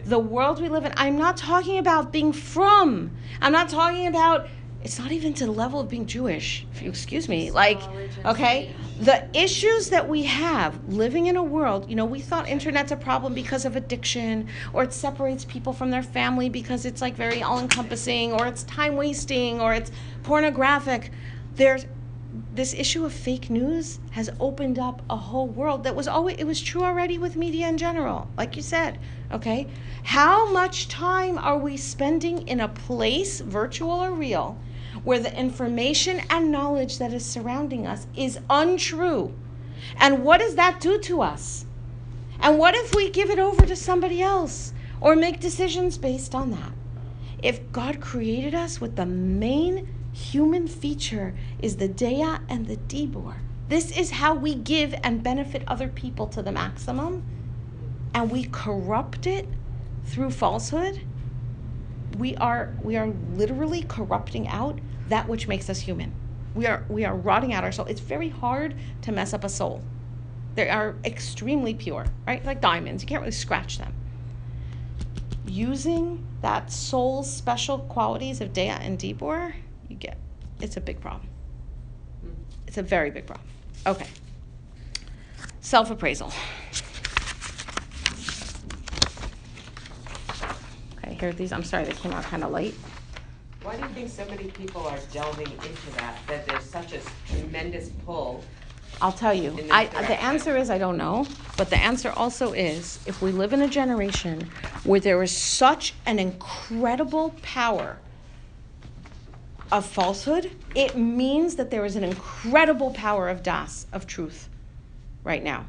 the world we live in. I'm not talking about being from. I'm not talking about. It's not even to the level of being Jewish. If you excuse me, like, okay, the issues that we have living in a world. You know, we thought internet's a problem because of addiction, or it separates people from their family because it's like very all-encompassing, or it's time wasting, or it's pornographic. There's this issue of fake news has opened up a whole world that was always, it was true already with media in general, like you said, okay? How much time are we spending in a place, virtual or real, where the information and knowledge that is surrounding us is untrue? And what does that do to us? And what if we give it over to somebody else or make decisions based on that? If God created us with the main human feature is the Dea and the Dibur. This is how we give and benefit other people to the maximum, and we corrupt it through falsehood. We are literally corrupting out that which makes us human. We are rotting out our soul. It's very hard to mess up a soul. They are extremely pure, right? Like diamonds, you can't really scratch them. Using that soul's special qualities of Dea and Dibur, you get, it's a big problem. It's a very big problem. Okay. Self-appraisal. Okay, here are these. I'm sorry, they came out kind of late. Why do you think so many people are delving into that, that there's such a tremendous pull? I'll tell you. The answer is I don't know, but the answer also is if we live in a generation where there is such an incredible power of falsehood, it means that there is an incredible power of das, of truth, right now.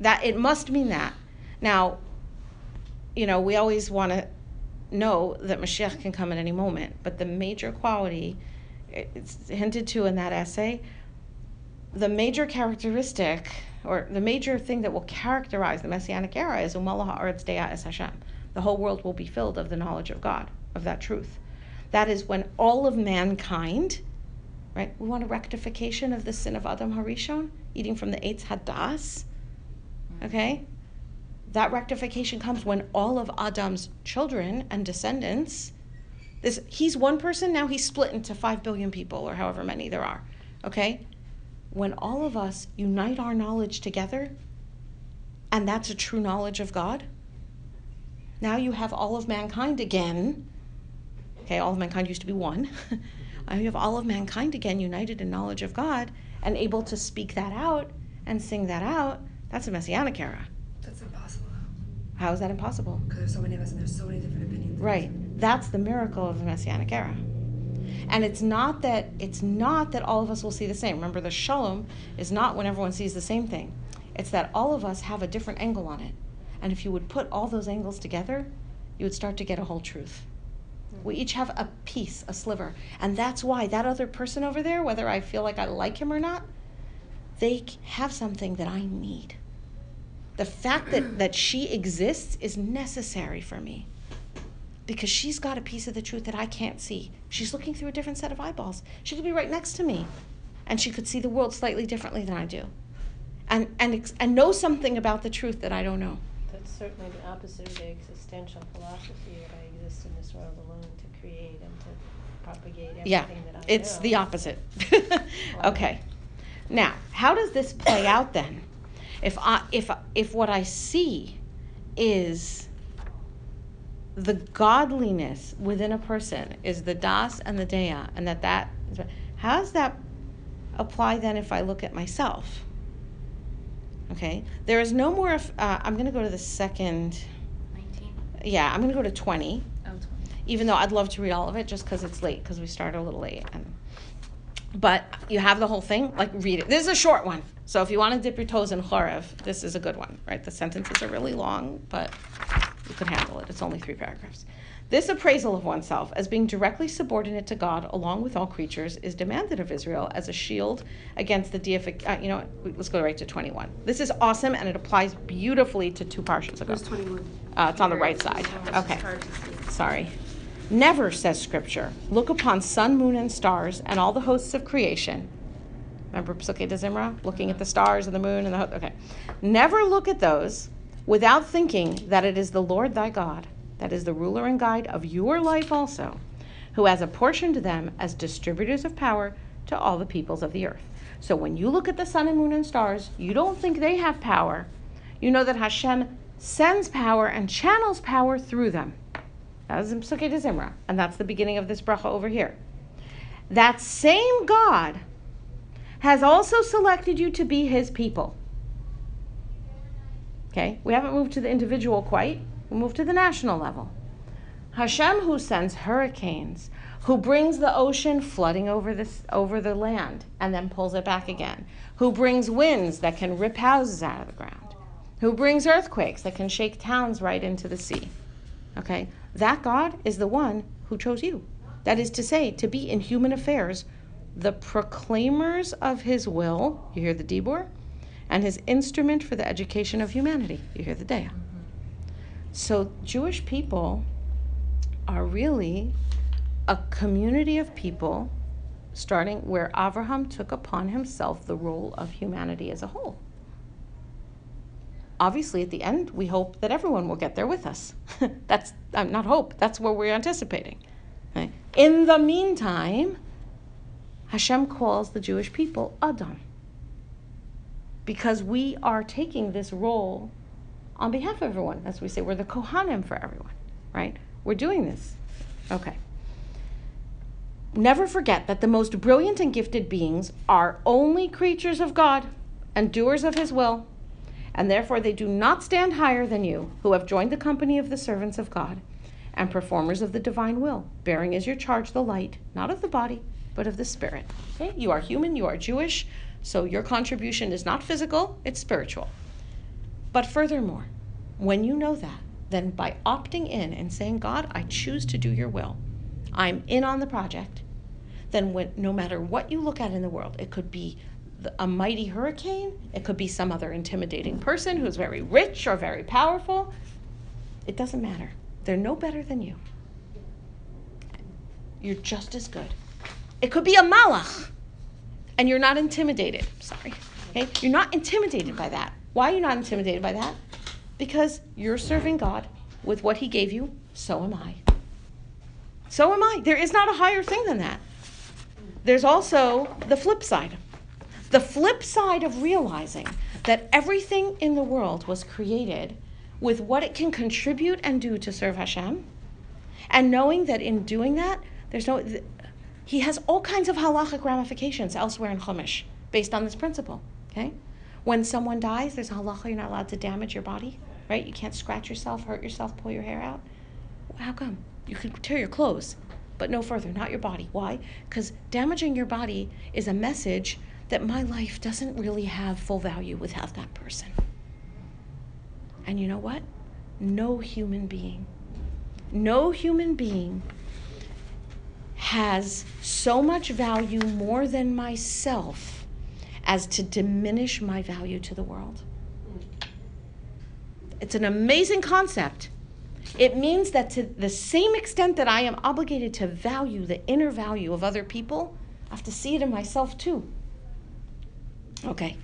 That it must mean that. Now, you know, we always want to know that Mashiach can come at any moment, but the major quality, it's hinted to in that essay, the major characteristic, or the major thing that will characterize the Messianic era is Umalaha Aretz Dea Es Hashem. The whole world will be filled of the knowledge of God, of that truth. That is when all of mankind, right? We want a rectification of the sin of Adam Harishon, eating from the Eitz Hadas, okay? That rectification comes when all of Adam's children and descendants, he's one person, now he's split into 5 billion people or however many there are, okay? When all of us unite our knowledge together, and that's a true knowledge of God, now you have all of mankind again. Okay, all of mankind used to be one. I have all of mankind again united in knowledge of God and able to speak that out and sing that out. That's a Messianic era. That's impossible. How is that impossible? Because there's so many of us and there's so many different opinions. Right. That's the miracle of the Messianic era. And it's not that all of us will see the same. Remember, the Shalom is not when everyone sees the same thing. It's that all of us have a different angle on it. And if you would put all those angles together, you would start to get a whole truth. We each have a piece, a sliver. And that's why that other person over there, whether I feel like I like him or not, they have something that I need. The fact that she exists is necessary for me because she's got a piece of the truth that I can't see. She's looking through a different set of eyeballs. She could be right next to me, and she could see the world slightly differently than I do and know something about the truth that I don't know. That's certainly the opposite of the existential philosophy that I exist in this world alone to create and to propagate everything that I know. Yeah, it's the opposite. Okay. Now, how does this play out then? If what I see is the godliness within a person is the das and the dea, and that is, how does that apply then if I look at myself? Okay, there is no more. I'm going to go to the second. 19. Yeah, I'm going to go to 20. Oh, 20. Even though I'd love to read all of it, just because it's late, because we start a little late. But you have the whole thing, like read it. This is a short one. So if you want to dip your toes in Horeb, this is a good one, right? The sentences are really long, but you can handle it. It's only 3 paragraphs. This appraisal of oneself as being directly subordinate to God along with all creatures is demanded of Israel as a shield against the deification. You know what? Let's go right to 21. This is awesome, and it applies beautifully to 2 parshas ago. Where's 21? It's on the right side. Okay. Sorry. Never, says Scripture, look upon sun, moon, and stars, and all the hosts of creation. Remember Pesukei DeZimra? Looking at the stars and the moon and the okay. Never look at those without thinking that it is the Lord thy God, that is the ruler and guide of your life also, who has apportioned them as distributors of power to all the peoples of the earth. So when you look at the sun and moon and stars, you don't think they have power. You know that Hashem sends power and channels power through them. That is in Pesukei DeZimra, and that's the beginning of this bracha over here. That same God has also selected you to be His people. Okay, we haven't moved to the individual quite. We move to the national level. Hashem, who sends hurricanes, who brings the ocean flooding over the land and then pulls it back again, who brings winds that can rip houses out of the ground, who brings earthquakes that can shake towns right into the sea. Okay, that God is the one who chose you. That is to say, to be in human affairs, the proclaimers of His will, you hear the Dibur, and His instrument for the education of humanity, you hear the Dea. So Jewish people are really a community of people, starting where Avraham took upon himself the role of humanity as a whole. Obviously, at the end, we hope that everyone will get there with us. That's not hope. That's what we're anticipating. Right? In the meantime, Hashem calls the Jewish people Adam, because we are taking this role on behalf of everyone. As we say, we're the Kohanim for everyone, right? We're doing this. Okay. Never forget that the most brilliant and gifted beings are only creatures of God and doers of His will, and therefore they do not stand higher than you, who have joined the company of the servants of God and performers of the divine will, bearing as your charge the light, not of the body, but of the spirit. Okay? You are human, you are Jewish, so your contribution is not physical, it's spiritual. But furthermore, when you know that, then by opting in and saying, God, I choose to do your will, I'm in on the project, then when, no matter what you look at in the world, it could be a mighty hurricane, it could be some other intimidating person who's very rich or very powerful, it doesn't matter. They're no better than you. You're just as good. It could be a malach, and you're not intimidated. Sorry. Okay? You're not intimidated by that. Why are you not intimidated by that? Because you're serving God with what He gave you. So am I. So am I. There is not a higher thing than that. There's also the flip side. The flip side of realizing that everything in the world was created with what it can contribute and do to serve Hashem, and knowing that in doing that, there's no... He has all kinds of halachic ramifications elsewhere in Chumash based on this principle, okay? When someone dies, there's a halacha, you're not allowed to damage your body, right? You can't scratch yourself, hurt yourself, pull your hair out. How come? You can tear your clothes, but no further, not your body. Why? Because damaging your body is a message that my life doesn't really have full value without that person. And you know what? No human being has so much value more than myself as to diminish my value to the world. It's an amazing concept. It means that to the same extent that I am obligated to value the inner value of other people, I have to see it in myself too. Okay,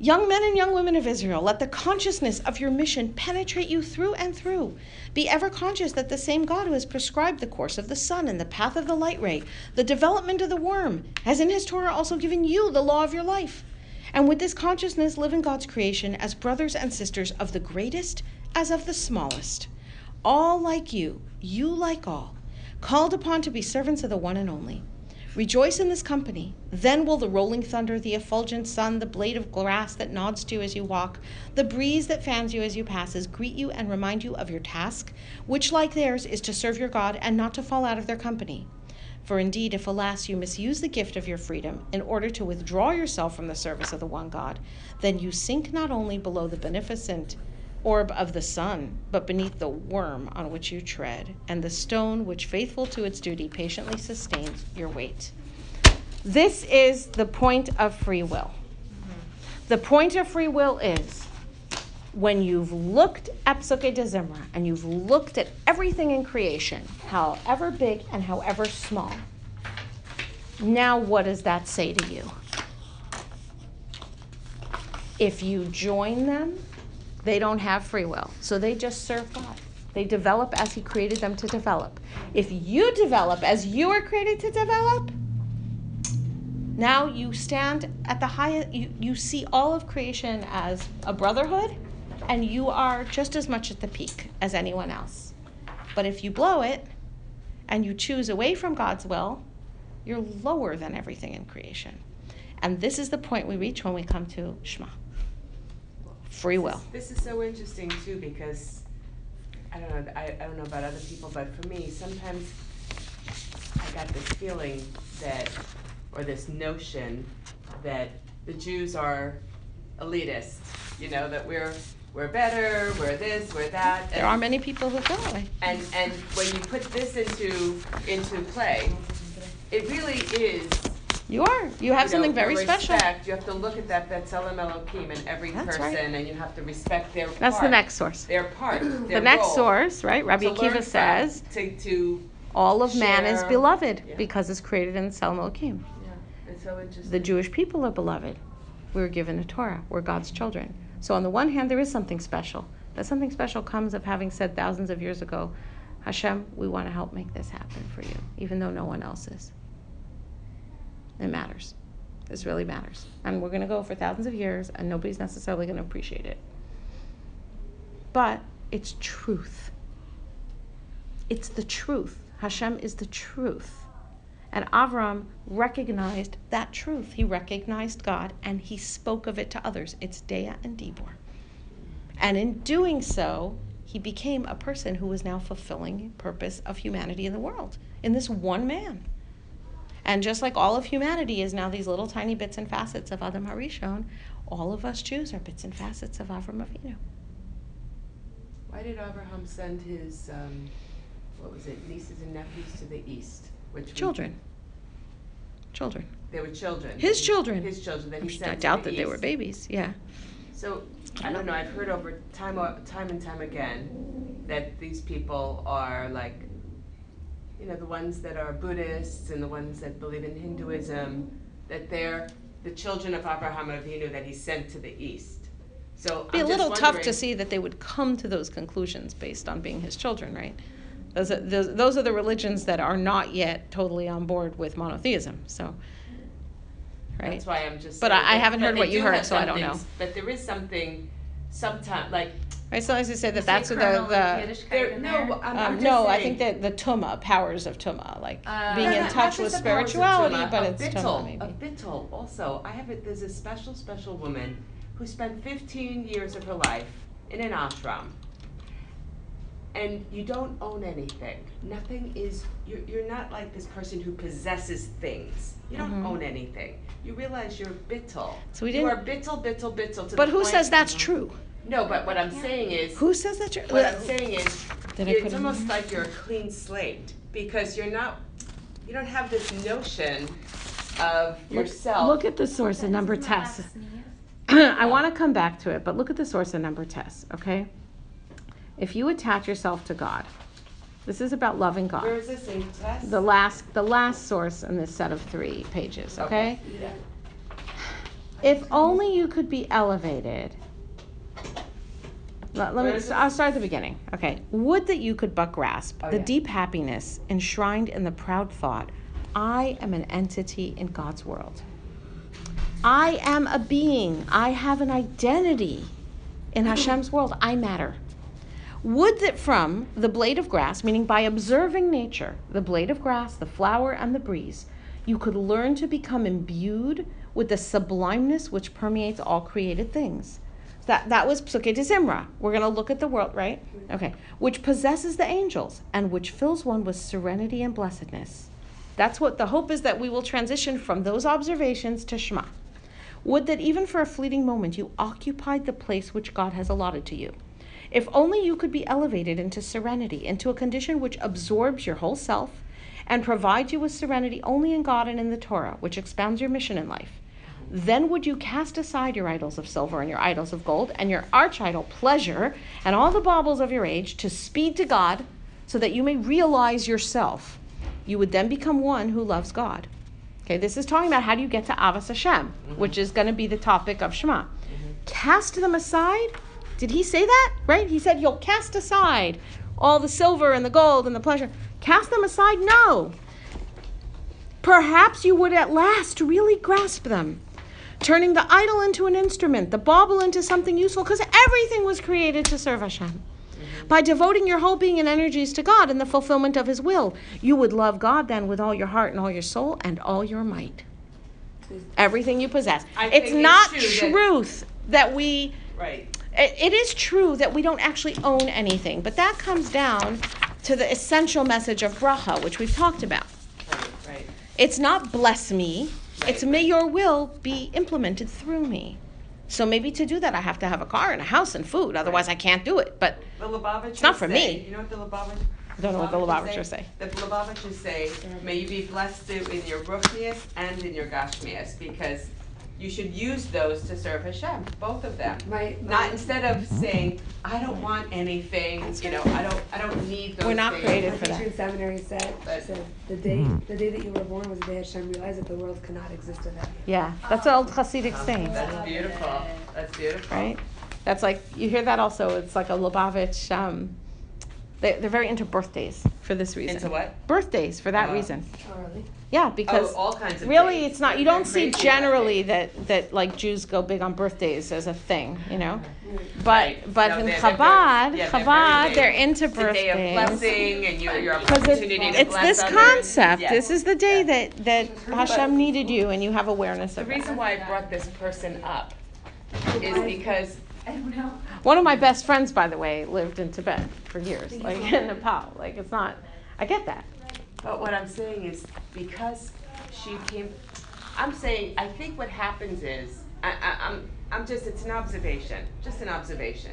Young men and young women of Israel, let the consciousness of your mission penetrate you through and through. Be ever conscious that the same God who has prescribed the course of the sun and the path of the light ray, the development of the worm, has in his Torah also given you the law of your life. And with this consciousness, live in God's creation as brothers and sisters of the greatest as of the smallest. All like you, you like all, called upon to be servants of the one and only. Rejoice in this company. Then will the rolling thunder, the effulgent sun, the blade of grass that nods to you as you walk, the breeze that fans you as you passes, greet you and remind you of your task, which like theirs is to serve your God and not to fall out of their company. For indeed, if alas you misuse the gift of your freedom in order to withdraw yourself from the service of the one God, then you sink not only below the beneficent orb of the sun, but beneath the worm on which you tread, and the stone which, faithful to its duty, patiently sustains your weight. This is the point of free will. The point of free will is when you've looked at Pesukei DeZimra and you've looked at everything in creation, however big and however small, now what does that say to you? If you join them, they don't have free will, so they just serve God. They develop as he created them to develop. If you develop as you were created to develop, now you stand at the highest, you see all of creation as a brotherhood, and you are just as much at the peak as anyone else. But if you blow it, and you choose away from God's will, you're lower than everything in creation. And this is the point we reach when we come to Shema. Free will. This is so interesting too, because I don't know about other people, but for me, sometimes I got this feeling that, or this notion that the Jews are elitist. You know, that we're better, we're this, we're that. And there are many people who feel that way. And when you put this into play, it really is. You are. You have something very special. You have to look at that Tzelem Elokim in every person, right. And you have to respect their part. That's the next source. Their part, their role. The next source, right? Rabbi Akiva says, all of man is beloved because it's created in Tzelem Elokim. Yeah. It's so interesting. The Jewish people are beloved. We were given a Torah. We're God's children. So on the one hand, there is something special. That something special comes of having said thousands of years ago, Hashem, we want to help make this happen for you, even though no one else is. It matters. This really matters. And we're going to go for thousands of years, and nobody's necessarily going to appreciate it. But it's truth. It's the truth. Hashem is the truth. And Avram recognized that truth. He recognized God, and he spoke of it to others. It's Dea and Dibur. And in doing so, he became a person who was now fulfilling the purpose of humanity in the world, in this one man. And just like all of humanity is now these little tiny bits and facets of Adam Harishon, all of us Jews are bits and facets of Avraham Avinu. Why did Avraham send his, nieces and nephews to the east? Which children. Children. They were children. His children. His children. That he sent I doubt to the that east. They were babies, yeah. So, I don't know, I've heard over time and time again that these people are like, you know, the ones that are Buddhists and the ones that believe in Hinduism, that they're the children of Avraham Avinu that he sent to the east. So it'd be a little tough to see that they would come to those conclusions based on being his children, right? Those are the religions that are not yet totally on board with monotheism. So, right. That's why I'm just. But I haven't heard what you heard, so I don't know. But there is something, sometimes like. Right, sometimes they say that that's what the no, I'm no I think that the Tumma, powers of Tumma, like being in touch with spirituality, but it's Bittal, Tumma maybe. A Bittal also. There's a special woman who spent 15 years of her life in an ashram, and you don't own anything. Nothing is. You're not like this person who possesses things. You don't own anything. You realize you're Bittal. So we didn't. You are Bittal. But who says that's true? No, but what I'm saying is... Who says that? What I'm saying is, it's almost like you're a clean slate, because you're not... You don't have this notion of yourself. Look at the source of number test. I want to come back to it, but look at the source of number test, okay? If you attach yourself to God, this is about loving God. Where is this in test? The last source in this set of 3 pages, okay? Yeah. If only you could be elevated. I'll start at the beginning. Okay. Would that you could but grasp the deep happiness enshrined in the proud thought, I am an entity in God's world. I am a being. I have an identity in Hashem's world. I matter. Would that from the blade of grass, meaning by observing nature, the blade of grass, the flower, and the breeze, you could learn to become imbued with the sublimeness which permeates all created things. That was Pesukei DeZimra. We're going to look at the world, right? Okay. Which possesses the angels and which fills one with serenity and blessedness. That's what the hope is, that we will transition from those observations to Shema. Would that even for a fleeting moment you occupied the place which God has allotted to you. If only you could be elevated into serenity, into a condition which absorbs your whole self and provides you with serenity only in God and in the Torah, which expounds your mission in life. Then would you cast aside your idols of silver and your idols of gold and your arch-idol pleasure and all the baubles of your age to speed to God so that you may realize yourself. You would then become one who loves God. Okay, this is talking about how do you get to Avas Hashem, which is going to be the topic of Shema. Cast them aside? Did he say that? Right? He said you'll cast aside all the silver and the gold and the pleasure. Cast them aside? No. Perhaps you would at last really grasp them. Turning the idol into an instrument, the bauble into something useful, because everything was created to serve Hashem. By devoting your whole being and energies to God and the fulfillment of His will, you would love God then with all your heart and all your soul and all your might. Everything you possess. It's not truth that we... Right. It is true that we don't actually own anything, but that comes down to the essential message of bracha, which we've talked about. Right. It's not bless me. It's may your will be implemented through me. So maybe to do that, I have to have a car and a house and food. Otherwise, I can't do it. But it's not for me. You know what the Lubavitchers say? I don't know what the Lubavitchers say. The Lubavitchers say, may you be blessed in your Ruchnias and in your Gashmias, because you should use those to serve Hashem, both of them. Right. Not instead of saying, I don't want anything, you know, I don't need those things. We're not created for that. My teacher in seminary said the day that you were born was the day Hashem realized that the world cannot exist without you. Yeah, that's an old Hasidic saying. That's beautiful. That's beautiful. Right? That's like, you hear that also, it's like a Lubavitch, they're very into birthdays for this reason. Into what? Birthdays for that reason. Oh, really? Yeah, because all kinds of really things. It's not, you don't see generally that like Jews go big on birthdays as a thing, you know? But no, in Chabad, they're into birthdays. It's a day of blessing and your opportunity to bless others. It's this concept. Yeah. This is the day that Hashem needed you and you have awareness of it. The reason why I brought this person up is because... I don't know. One of my best friends, by the way, lived in Tibet for years, like in Nepal. Like it's not, I get that. But what I'm saying is because she came, I'm saying, I think what happens is, I'm just, it's an observation, just an observation.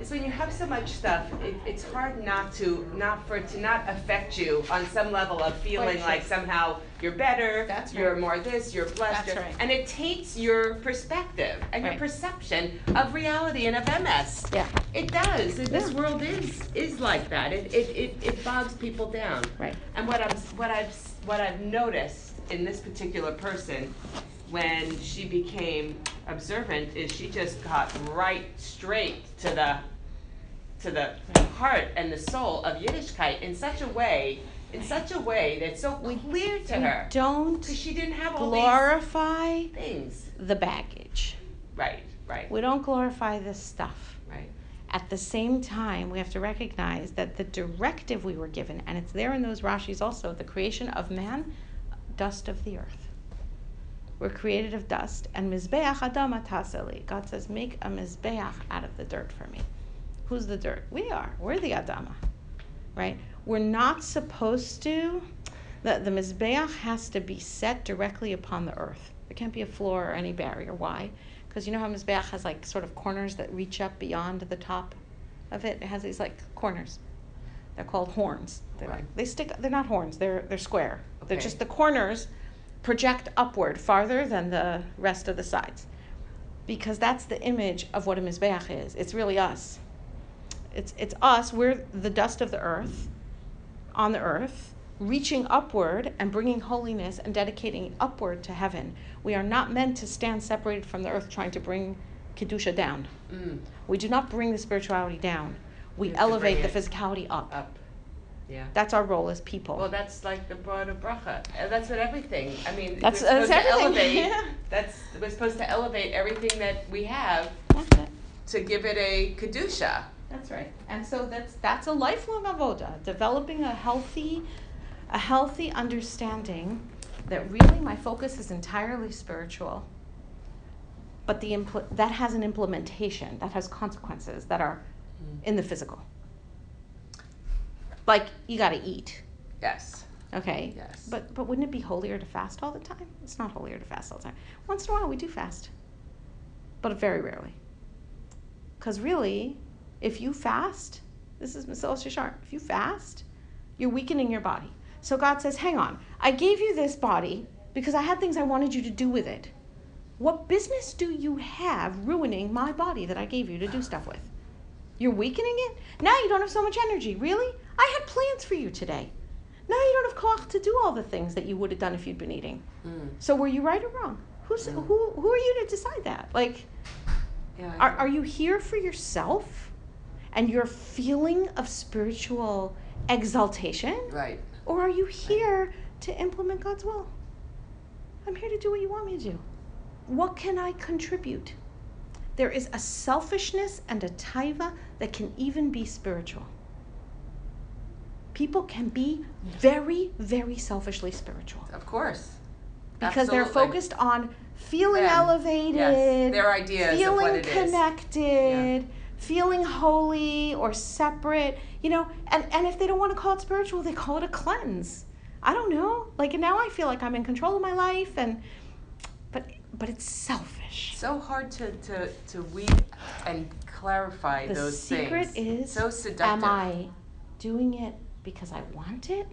It's when you have so much stuff, it's hard not to affect you on some level of feeling like somehow you're better, you're more this, you're blessed. That's right. And it taints your perspective and your perception of reality and of MS. Yeah. It does. This world is like that. It bogs people down. Right. And what I've noticed in this particular person when she became observant is she just got right straight to the heart and the soul of Yiddishkeit in such a way that's so clear to her. Don't she didn't have all glorify these things. The baggage. Right. We don't glorify the stuff. Right. At the same time, we have to recognize that the directive we were given, and it's there in those Rashis also, the creation of man, dust of the earth. We're created of dust, and Mizbeach Adama Taseli. God says, make a Mizbeach out of the dirt for me. Who's the dirt? We are. We're the Adama, right? We're not supposed to. The Mizbeach has to be set directly upon the earth. There can't be a floor or any barrier. Why? Because you know how Mizbeach has like sort of corners that reach up beyond the top of it? It has these like corners. They're called horns. They're like, they stick, they're not horns, they're square. Okay. They're just the corners project upward farther than the rest of the sides, because that's the image of what a Mizbeach is. It's really us. It's us. We're the dust of the earth, on the earth, reaching upward and bringing holiness and dedicating it upward to heaven. We are not meant to stand separated from the earth trying to bring Kedusha down. We do not bring the spirituality down. We elevate the physicality up. Yeah. That's our role as people. Well, that's like the broader bracha. That's what everything. I mean, that's everything. Elevate, yeah. We're supposed to elevate everything that we have to give it a kedusha. That's right. And so that's a lifelong avoda, developing a healthy understanding that really my focus is entirely spiritual, but that has an implementation, that has consequences that are in the physical. Like, you got to eat. Yes. Okay. Yes. But wouldn't it be holier to fast all the time? It's not holier to fast all the time. Once in a while we do fast, but very rarely. Because really, if you fast, this is Masil Shishar, if you fast, you're weakening your body. So God says, hang on, I gave you this body because I had things I wanted you to do with it. What business do you have ruining my body that I gave you to do stuff with? You're weakening it? Now you don't have so much energy. Really? I had plans for you today. Now you don't have koach to do all the things that you would have done if you'd been eating. So were you right or wrong? Who are you to decide that? Like, yeah, are you here for yourself and your feeling of spiritual exaltation? Right. Or are you here to implement God's will? I'm here to do what you want me to do. What can I contribute? There is a selfishness and a taiva that can even be spiritual. People can be very, very selfishly spiritual. Of course. Because they're focused on feeling elevated, their ideas feeling of what it connected, feeling holy or separate, and if they don't want to call it spiritual, they call it a cleanse. I don't know. Like, now I feel like I'm in control of my life, but it's selfish. So hard to weave and clarify those things. The secret is, so seductive. Am I doing it because I want it,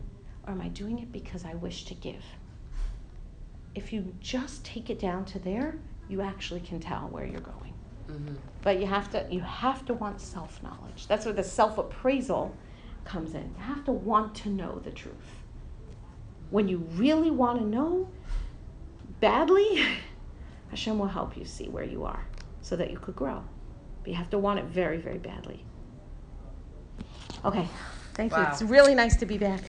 or am I doing it because I wish to give? If you just take it down to there, you actually can tell where you're going. Mm-hmm. But you have to want self-knowledge. That's where the self-appraisal comes in. You have to want to know the truth. When you really want to know badly, Hashem will help you see where you are so that you could grow. But you have to want it very, very badly. Okay, thank you. It's really nice to be back.